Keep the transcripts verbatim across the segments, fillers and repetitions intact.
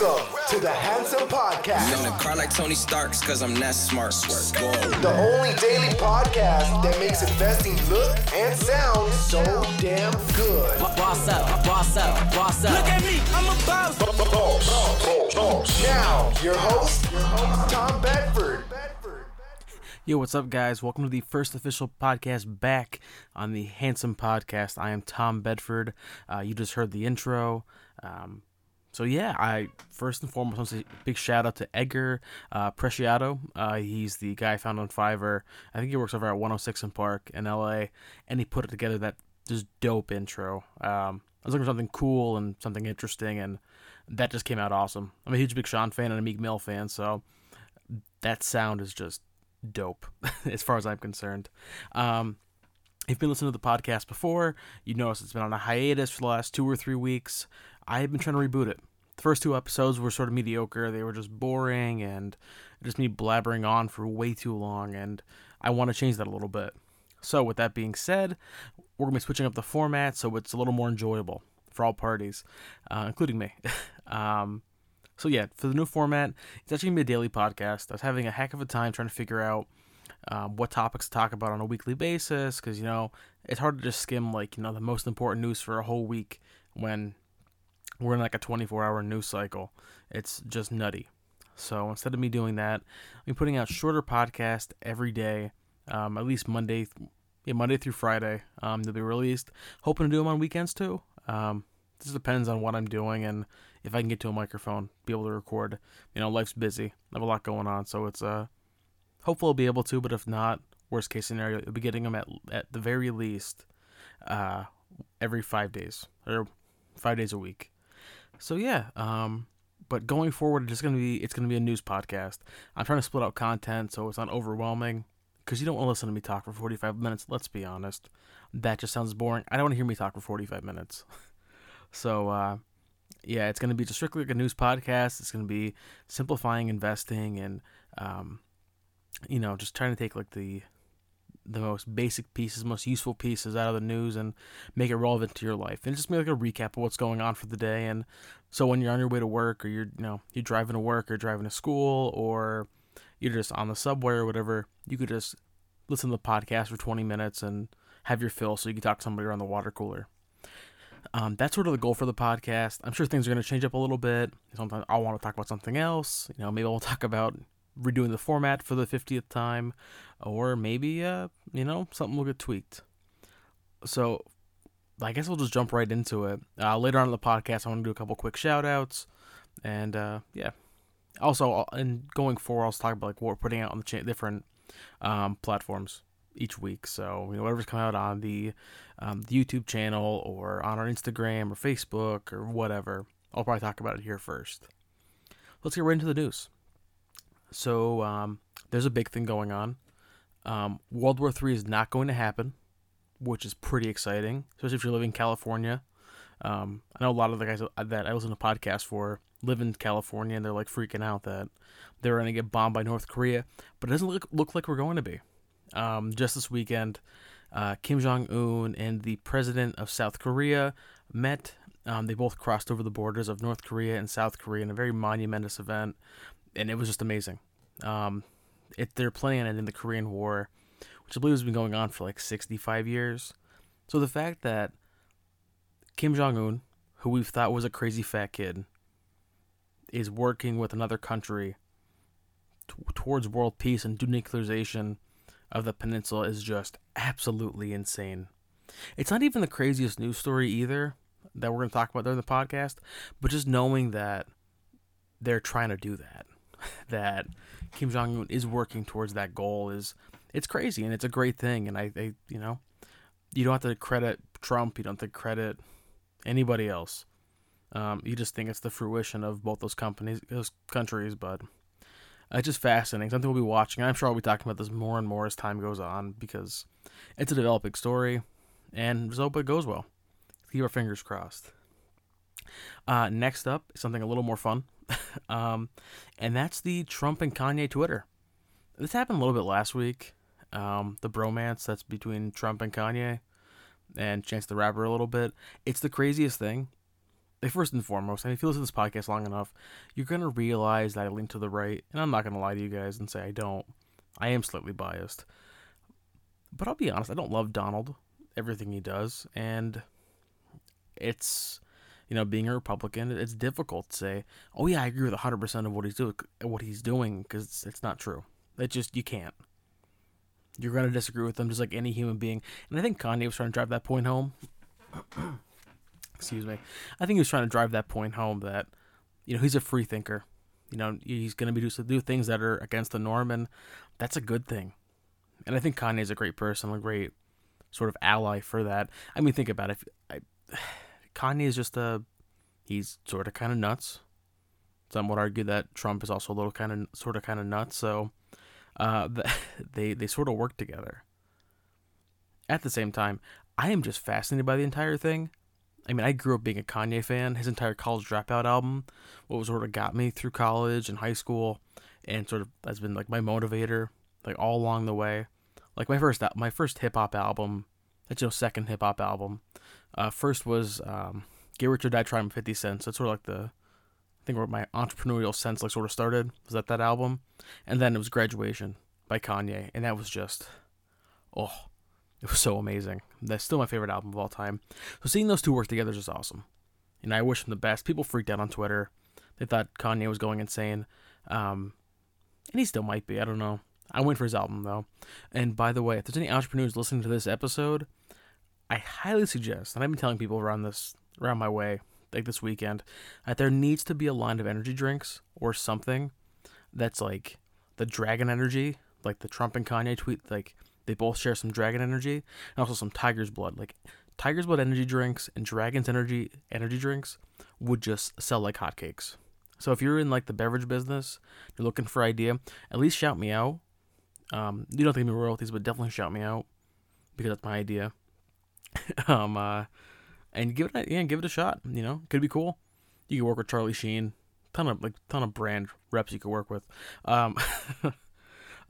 Welcome to the Handsome Podcast. I'm gonna cry like Tony Stark's because I'm that smart. Swear. The only daily podcast that makes investing look and sound so damn good. Boss up, boss up, boss up. Look at me, I'm a boss. Boss, boss, boss. Now, your host, Tom Bedford. Yo, what's up, guys? Welcome to the first official podcast back on the Handsome Podcast. I am Tom Bedford. Uh, you just heard the intro. Um, so, yeah, I first and foremost want to say a big shout out to Edgar uh, Preciado. Uh, he's the guy I found on Fiverr. I think he works over at one oh six in Park in L A, and he put it together that just dope intro. Um, I was looking for something cool and something interesting, and that just came out awesome. I'm a huge Big Sean fan and a Meek Mill fan, so that sound is just dope as far as I'm concerned. Um if you've been listening to the podcast before, you notice it's been on a hiatus for the last two or three weeks. I have been trying to reboot it. The first two episodes were sort of mediocre. They were just boring and just me blabbering on for way too long, and I want to change that a little bit. So with that being said, we're gonna be switching up the format so it's a little more enjoyable for all parties, uh, including me. um So yeah, for the new format, it's actually going to be a daily podcast. I was having a heck of a time trying to figure out um, what topics to talk about on a weekly basis, because, you know, it's hard to just skim, like, you know, the most important news for a whole week when we're in, like, a twenty-four hour news cycle. It's just nutty. So instead of me doing that, I'm putting out shorter podcasts every day, um, at least Monday, th- yeah, Monday through Friday. Um, they'll be released. Hoping to do them on weekends, too. Um, this depends on what I'm doing and if I can get to a microphone, be able to record. You know, life's busy. I have a lot going on, so it's, uh, hopefully I'll be able to, but if not, worst case scenario, I'll be getting them at at the very least, uh, every five days, or five days a week. So, yeah, um, but going forward, it's just gonna be, it's gonna be a news podcast. I'm trying to split out content so it's not overwhelming, because you don't want to listen to me talk for forty-five minutes, let's be honest. That just sounds boring. I don't want to hear me talk for forty-five minutes. So, uh, yeah, it's going to be just strictly like a news podcast. It's going to be simplifying investing and, um, you know, just trying to take, like, the the most basic pieces, most useful pieces out of the news and make it relevant to your life. And it's just be like a recap of what's going on for the day. And so when you're on your way to work, or you're, you know, you're driving to work or driving to school, or you're just on the subway or whatever, you could just listen to the podcast for twenty minutes and have your fill so you can talk to somebody around the water cooler. Um, that's sort of the goal for the podcast. I'm sure things are going to change up a little bit. Sometimes I'll want to talk about something else. You know, maybe I'll talk about redoing the format for the fiftieth time, or maybe, uh, you know, something will get tweaked. So I guess we'll just jump right into it. Uh, later on in the podcast, I want to do a couple quick shout outs. And, uh, yeah, also, and going forward, I'll talk about, like, what we're putting out on the cha- different, um, platforms each week. So, you know, whatever's come out on the, um, the YouTube channel or on our Instagram or Facebook or whatever, I'll probably talk about it here first. Let's get right into the news. So, um, there's a big thing going on. Um, World War Three is not going to happen, which is pretty exciting, especially if you're living in California. Um, I know a lot of the guys that I listen to podcasts for live in California, and they're, like, freaking out that they're going to get bombed by North Korea, but it doesn't look, look like we're going to be. Um, just this weekend, uh, Kim Jong-un and the president of South Korea met. Um, they both crossed over the borders of North Korea and South Korea in a very monumentous event, and it was just amazing. Um, it, they're playing it in the Korean War, which I believe has been going on for like sixty-five years. So the fact that Kim Jong-un, who we've thought was a crazy fat kid, is working with another country t- towards world peace and denuclearization of the peninsula is just absolutely insane. It's not even the craziest news story either that we're going to talk about during the podcast, but just knowing that they're trying to do that, that Kim Jong-un is working towards that goal, is, it's crazy, and it's a great thing. And I, I, you know, you don't have to credit Trump, you don't have to credit anybody else. Um, you just think it's the fruition of both those companies, those countries, but it's just fascinating. Something we'll be watching. And I'm sure I'll be talking about this more and more as time goes on, because it's a developing story, and so it goes well. Keep our fingers crossed. Uh, next up is something a little more fun, um, and that's the Trump and Kanye Twitter. This happened a little bit last week, um, the bromance that's between Trump and Kanye, and Chance the Rapper a little bit. It's the craziest thing. first and foremost, and if you listen to this podcast long enough, you're going to realize that I lean to the right, and I'm not going to lie to you guys and say I don't. I am slightly biased. But I'll be honest, I don't love Donald, everything he does, and it's, you know, being a Republican, it's difficult to say, oh yeah, I agree with one hundred percent of what he's doing, what he's doing, because it's, it's not true. It just, you can't. You're going to disagree with them just like any human being. And I think Kanye was trying to drive that point home. Excuse me. I think he was trying to drive that point home that, you know, he's a free thinker. You know, he's going to be do, do things that are against the norm, and that's a good thing. And I think Kanye's a great person, a great sort of ally for that. I mean, think about it. If I, Kanye is just a, he's sort of kind of nuts. Some would argue that Trump is also a little kind of, sort of kind of nuts. So uh, they, they sort of work together. At the same time, I am just fascinated by the entire thing. I mean, I grew up being a Kanye fan. His entire College Dropout album, what sort of got me through college and high school, and sort of has been like my motivator, like all along the way. Like my first, my first hip hop album, that's your second hip hop album. Uh, first was um, Get Rich or Die Trying with fifty cent. So that's sort of like the, I think where my entrepreneurial sense like sort of started, was that that album, and then it was Graduation by Kanye, and that was just, oh. It was so amazing. That's still my favorite album of all time. So seeing those two work together is just awesome. And I wish them the best. People freaked out on Twitter. They thought Kanye was going insane. Um, and he still might be. I don't know. I went for his album, though. And by the way, if there's any entrepreneurs listening to this episode, I highly suggest, and I've been telling people around this, around my way, like this weekend, that there needs to be a line of energy drinks or something that's like the dragon energy, like the Trump and Kanye tweet, like, they both share some dragon energy and also some tiger's blood. Like tiger's blood energy drinks and dragon's energy energy drinks would just sell like hotcakes. So if you're in like the beverage business, you're looking for idea, at least shout me out. Um, you don't think me royalties, but definitely shout me out because that's my idea. um, uh, and give it, yeah, give it a shot. You know, could be cool. You can work with Charlie Sheen, ton of like ton of brand reps you could work with. Um,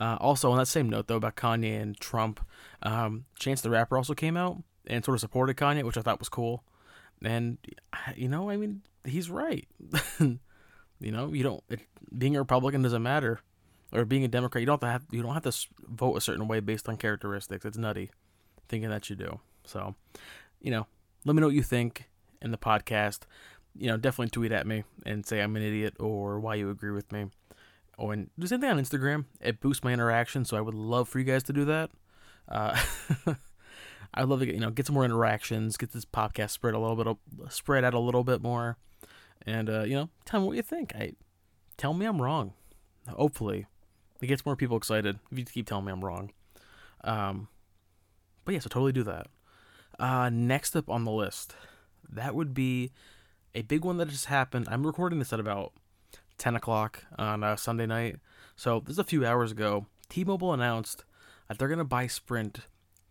Uh, also, on that same note, though, about Kanye and Trump, um, Chance the Rapper also came out and sort of supported Kanye, which I thought was cool. And, you know, I mean, he's right. you know, you don't it, being a Republican doesn't matter, or being a Democrat. You don't have to, you don't have to vote a certain way based on characteristics. It's nutty thinking that you do. So, you know, let me know what you think in the podcast. You know, definitely tweet at me and say I'm an idiot or why you agree with me. Oh, and do the same thing on Instagram. It boosts my interaction, so I would love for you guys to do that. Uh, I'd love to get, you know, get some more interactions, get this podcast spread a little bit, spread out a little bit more, and uh, you know, tell me what you think. I tell me I'm wrong. Hopefully, it gets more people excited if you keep telling me I'm wrong. Um, but yeah, so totally do that. Uh, next up on the list, that would be a big one that just happened. I'm recording this at about ten o'clock on a Sunday night. So this is a few hours ago. T-Mobile announced that they're going to buy Sprint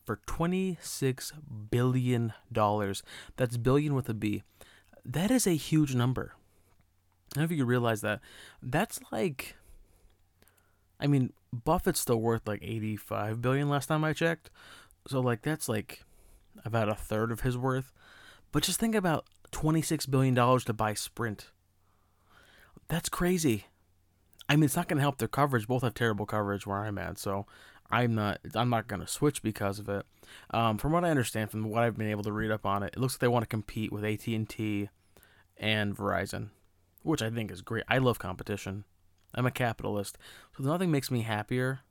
for twenty-six billion dollars. That's billion with a B. That is a huge number. I don't know if you realize that. That's like, I mean, Buffett's still worth like eighty-five billion dollars last time I checked. So like, that's like about a third of his worth. But just think about twenty-six billion dollars to buy Sprint. That's crazy. I mean, it's not going to help their coverage. Both have terrible coverage where I'm at, so I'm not I'm not going to switch because of it. Um, from what I understand, from what I've been able to read up on it, it looks like they want to compete with A T and T and Verizon, which I think is great. I love competition. I'm a capitalist, so nothing makes me happier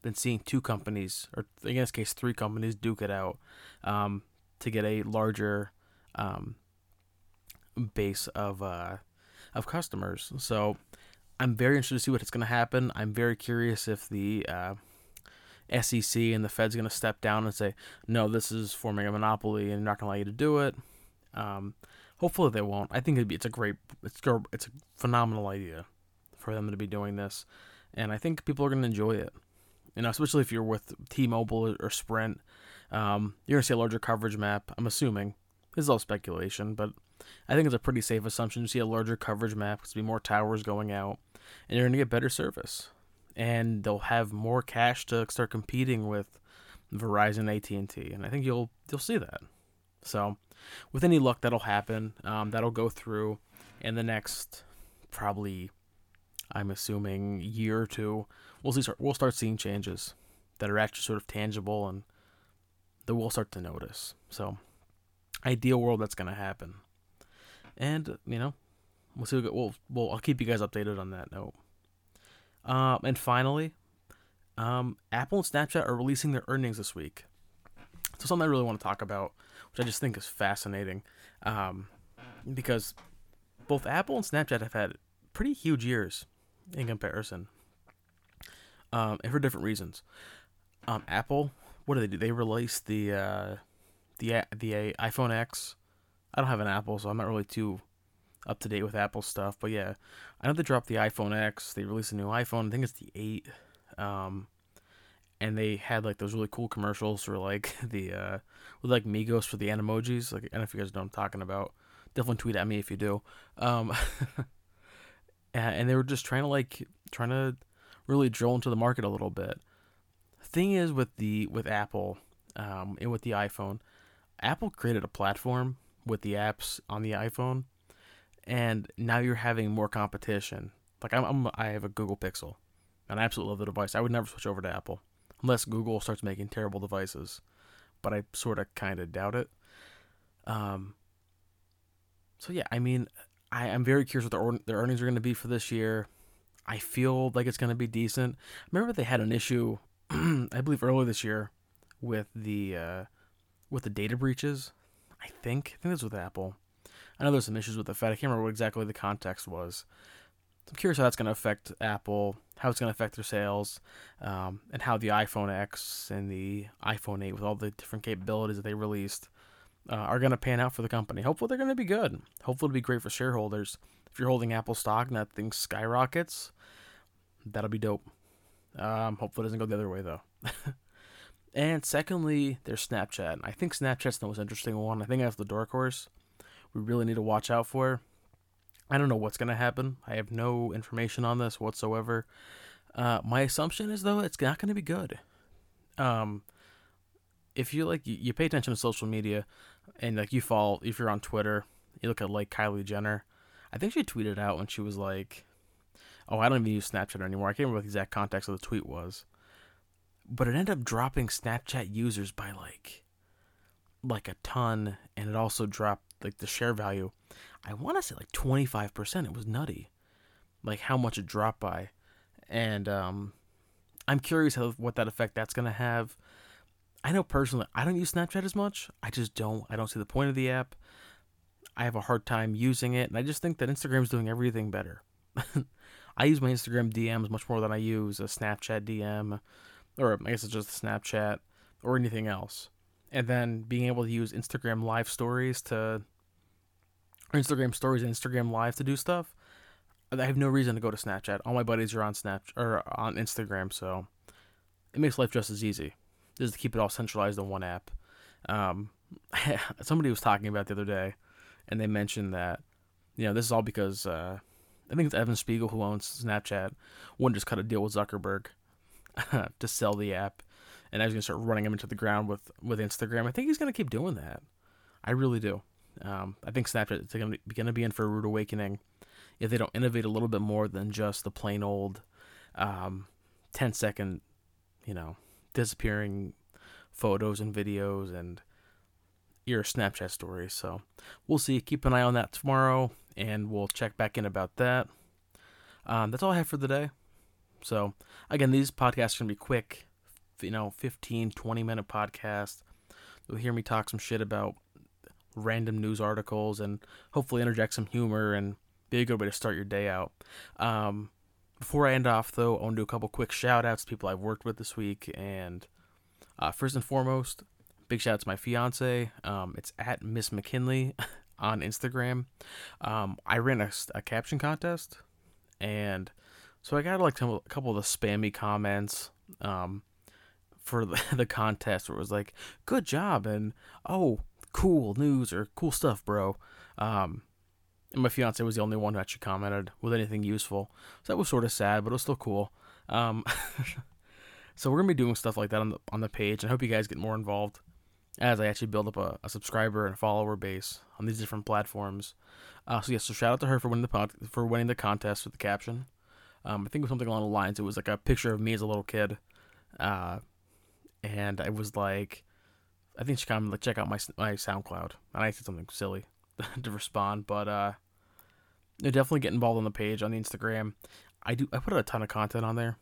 than seeing two companies, or in this case, three companies, duke it out um, to get a larger um, base of... Uh, of customers. So I'm very interested to see what's going to happen. I'm very curious if the uh, S E C and the Fed's going to step down and say, no, this is forming a monopoly and not going to allow you to do it. Um, hopefully they won't. I think it'd be, it's a great, it's, it's a phenomenal idea for them to be doing this. And I think people are going to enjoy it. You know, especially if you're with T-Mobile or Sprint, um, you're going to see a larger coverage map. I'm assuming this is all speculation, but I think it's a pretty safe assumption to see a larger coverage map, because there'll be more towers going out, and you're going to get better service, and they'll have more cash to start competing with Verizon, A T and T, and I think you'll you'll see that. So with any luck, that'll happen. Um, that'll go through in the next probably, I'm assuming, year or two. We'll see. We'll start seeing changes that are actually sort of tangible and that we'll start to notice. So, ideal world, that's going to happen. And, you know, we'll see. What, we'll, we'll, I'll keep you guys updated on that note. Um, and finally, um, Apple and Snapchat are releasing their earnings this week. So something I really want to talk about, which I just think is fascinating, um, because both Apple and Snapchat have had pretty huge years in comparison, um, and for different reasons. Um, Apple, what did they do? They released the uh, the the iPhone X. I don't have an Apple, so I'm not really too up to date with Apple stuff. But yeah, I know they dropped the iPhone X. They released a new iPhone. I think it's the eight. Um, And they had, like, those really cool commercials for, like, the, uh, with, like, Migos for the Animojis. Like, I don't know if you guys know what I'm talking about. Definitely tweet at me if you do. Um, and they were just trying to, like, trying to really drill into the market a little bit. Thing is, with the, with Apple, um, and with the iPhone, Apple created a platform with the apps on the iPhone, and now you're having more competition. Like, I'm, I'm I have a Google Pixel, and I absolutely love the device. I would never switch over to Apple. Unless Google starts making terrible devices, but I sort of kind of doubt it. Um, so yeah, I mean, I, I'm very curious what their, or- their earnings are going to be for this year. I feel like it's going to be decent. Remember they had an issue, I believe earlier this year, with the uh, with the data breaches. I think I think that's with Apple. I know there's some issues with the Fed. I can't remember what exactly the context was. I'm curious how that's going to affect Apple, how it's going to affect their sales, um, and how the iPhone X and the iPhone eight, with all the different capabilities that they released, uh, are going to pan out for the company. Hopefully, they're going to be good. Hopefully, it'll be great for shareholders. If you're holding Apple stock and that thing skyrockets, that'll be dope. Um, hopefully, it doesn't go the other way, though. And secondly, there's Snapchat. I think Snapchat's the most interesting one. I think that's the dark horse we really need to watch out for. I don't know what's going to happen. I have no information on this whatsoever. Uh, my assumption is, though, it's not going to be good. Um, if you like, you, you pay attention to social media, and like you follow, if you're on Twitter, you look at like Kylie Jenner. I think she tweeted out when she was like, "Oh, I don't even use Snapchat anymore." I can't remember what the exact context of the tweet was, but it ended up dropping Snapchat users by like, like a ton, and it also dropped like the share value. I want to say like twenty-five percent. It was nutty, like how much it dropped by. And um, I'm curious how, what that effect that's going to have. I know personally, I don't use Snapchat as much. I just don't. I don't see the point of the app. I have a hard time using it. And I just think that Instagram's doing everything better. I use my Instagram D Ms much more than I use a Snapchat D M, or I guess it's just Snapchat or anything else. And then being able to use Instagram live stories to, or Instagram stories and Instagram live to do stuff. I have no reason to go to Snapchat. All my buddies are on Snapchat or on Instagram, so it makes life just as easy. Just to keep it all centralized in one app. Um, somebody was talking about it the other day, and they mentioned that, you know, this is all because uh, I think it's Evan Spiegel, who owns Snapchat, wouldn't just cut a deal with Zuckerberg to sell the app. And I was going to start running him into the ground with, with Instagram. I think he's going to keep doing that. I really do. Um, I think Snapchat is going to be in for a rude awakening if they don't innovate a little bit more than just the plain old um, ten-second, you know, disappearing photos and videos and your Snapchat stories. So we'll see. Keep an eye on that tomorrow, and we'll check back in about that. Um, that's all I have for the day. So, again, these podcasts are going to be quick. You know, fifteen, twenty minute podcast. You'll hear me talk some shit about random news articles and hopefully interject some humor and be a good way to start your day out. Um, before I end off, though, I want to do a couple quick shout outs to people I've worked with this week. And uh, first and foremost, big shout out to my fiance. Um, it's at Miss McKinley on Instagram. Um, I ran a, a caption contest, and so I got like a couple of the spammy comments. Um, for the contest where it was like, good job, and oh, cool news, or cool stuff, bro. Um, and my fiance was the only one who actually commented with anything useful, so that was sort of sad, but it was still cool. Um, so we're going to be doing stuff like that on the on the page, and I hope you guys get more involved. as I actually build up a, a subscriber and follower base on these different platforms. Uh, so, yes, yeah, so shout out to her for winning the pod, for winning the contest with the caption. Um, I think it was something along the lines. It was like a picture of me as a little kid. Uh, and I was like, I think she commented, like, check out my my SoundCloud. And I said something silly to respond. But uh, definitely get involved on the page, on the Instagram. I do. I put a ton of content on there.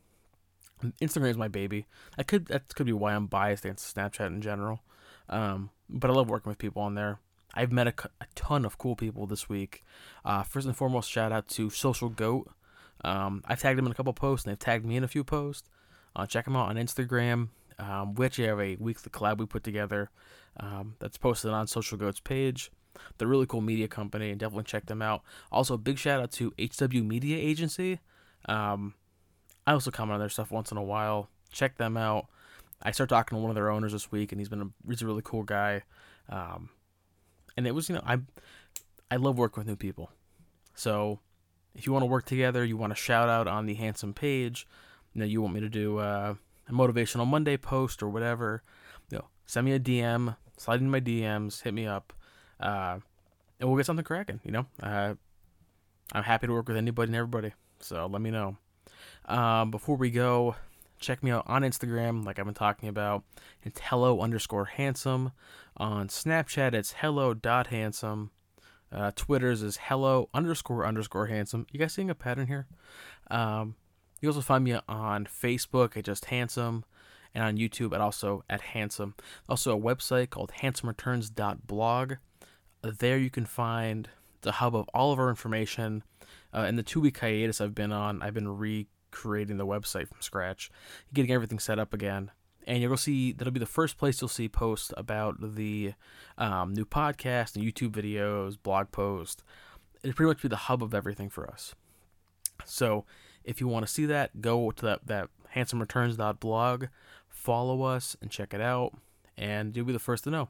Instagram is my baby. I could That could be why I'm biased against Snapchat in general. Um, but I love working with people on there. I've met a, a ton of cool people this week. Uh, first and foremost, shout out to Social Goat. Um, I've tagged him in a couple posts, and they've tagged me in a few posts. Uh, check him out on Instagram. Um, we actually have a weekly collab we put together um, that's posted on Social Goat's page. They're a really cool media company. Definitely check them out. Also, big shout out to H W Media Agency. Um, I also comment on their stuff once in a while. Check them out. I started talking to one of their owners this week, and he's been a, he's a really cool guy. Um, and it was, you know, I I love working with new people. So if you want to work together, you want to shout out on the Handsome page, you know, you want me to do uh, a Motivational Monday post or whatever, you know, send me a D M, slide into my D Ms, hit me up, uh, and we'll get something cracking, you know. Uh, I'm happy to work with anybody and everybody, so let me know. Um, before we go, check me out on Instagram, like I've been talking about. It's hello underscore handsome. On Snapchat, it's hello dot handsome. Uh, Twitter's is hello underscore underscore handsome. You guys seeing a pattern here? Um, you also find me on Facebook at just handsome, and on YouTube at also at handsome. Also a website called handsome returns dot blog. There you can find the hub of all of our information. Uh, in the two-week hiatus I've been on, I've been re creating the website from scratch, getting everything set up again, and you'll see that'll be the first place you'll see posts about the um, new podcast, the YouTube videos, blog posts. It'll pretty much be the hub of everything for us. So if you want to see that, go to that, that handsome returns dot blog, follow us and check it out, and you'll be the first to know.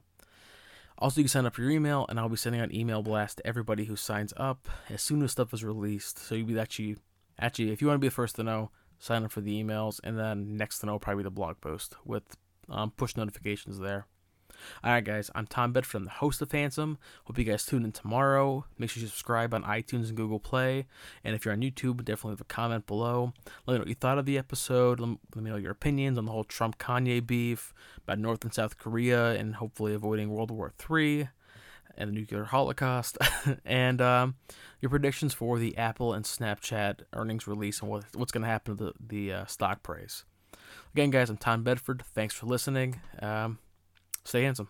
Also, you can sign up for your email, and I'll be sending out email blasts to everybody who signs up as soon as stuff is released. So you'll be actually Actually, if you want to be the first to know, sign up for the emails, and then next to know will probably be the blog post with um, push notifications there. All right, guys, I'm Tom Bedford. I'm the host of Handsome. Hope you guys tune in tomorrow. Make sure you subscribe on iTunes and Google Play. And if you're on YouTube, definitely leave a comment below. Let me know what you thought of the episode. Let me know your opinions on the whole Trump-Kanye beef, about North and South Korea, and hopefully avoiding World War Three. And the nuclear holocaust, and um, your predictions for the Apple and Snapchat earnings release and what, what's going to happen to the, the uh, stock price. Again, guys, I'm Tom Bedford. Thanks for listening. Um, stay handsome.